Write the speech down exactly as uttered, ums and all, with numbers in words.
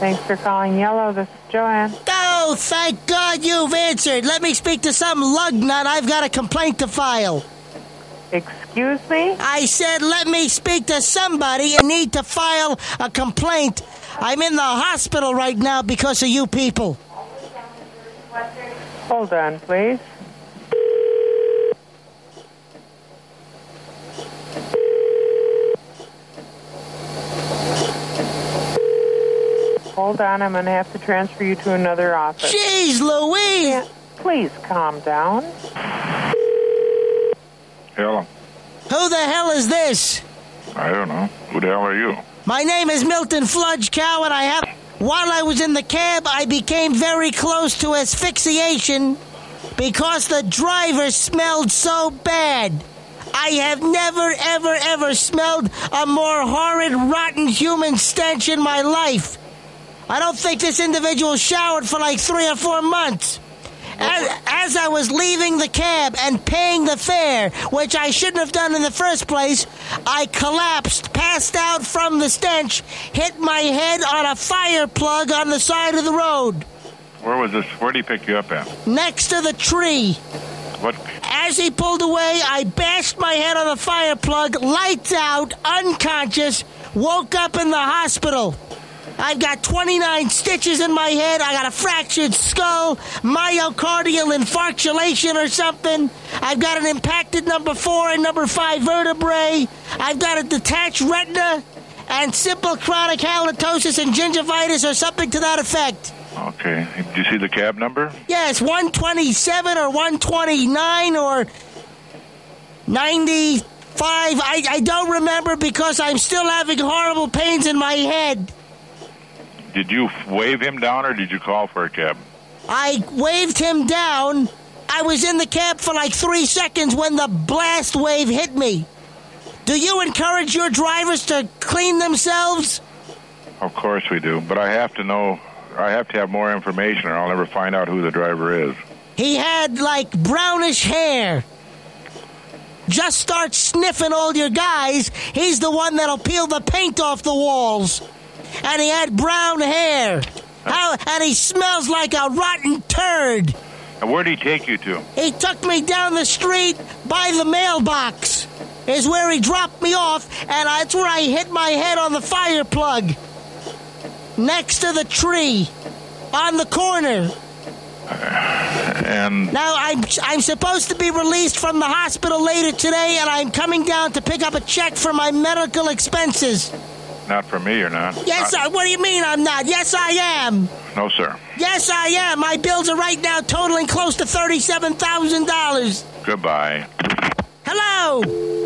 Thanks for calling Yellow. This is Joanne. Oh, thank God you've answered. Let me speak to some lug nut. I've got a complaint to file. Excuse me? I said let me speak to somebody and need to file a complaint. I'm in the hospital right now because of you people. Hold on, please. Hold on, I'm going to have to transfer you to another office. Jeez, Louise! Yeah, please calm down. Hello. Who the hell is this? I don't know. Who the hell are you? My name is Milton Fludge Cow, and I have... While I was in the cab, I became very close to asphyxiation because the driver smelled so bad. I have never, ever, ever smelled a more horrid, rotten human stench in my life. I don't think this individual showered for like three or four months. As, as I was leaving the cab and paying the fare, which I shouldn't have done in the first place, I collapsed, passed out from the stench, hit my head on a fire plug on the side of the road. Where was this? Where did he pick you up at? Next to the tree. What? As he pulled away, I bashed my head on the fire plug, lights out, unconscious, woke up in the hospital. I've got twenty-nine stitches in my head. I got a fractured skull, myocardial infarctulation or something. I've got an impacted number four and number five vertebrae. I've got a detached retina and simple chronic halitosis and gingivitis or something to that effect. Okay. Did you see the cab number? Yes, one twenty-seven or one twenty-nine or ninety-five. I, I don't remember because I'm still having horrible pains in my head. Did you wave him down or did you call for a cab? I waved him down. I was in the cab for like three seconds when the blast wave hit me. Do you encourage your drivers to clean themselves? Of course we do, but I have to know, I have to have more information or I'll never find out who the driver is. He had like brownish hair. Just start sniffing all your guys. He's the one that'll peel the paint off the walls. And he had brown hair. How, and he smells like a rotten turd. And where'd he take you to? He took me down the street by the mailbox. Is where he dropped me off, and that's where I hit my head on the fire plug. Next to the tree. On the corner. And now I'm I'm supposed to be released from the hospital later today, and I'm coming down to pick up a check for my medical expenses. Not for me, you're not. Yes, I, what do you mean I'm not? Yes, I am. No, sir. Yes, I am. My bills are right now totaling close to thirty-seven thousand dollars. Goodbye. Hello.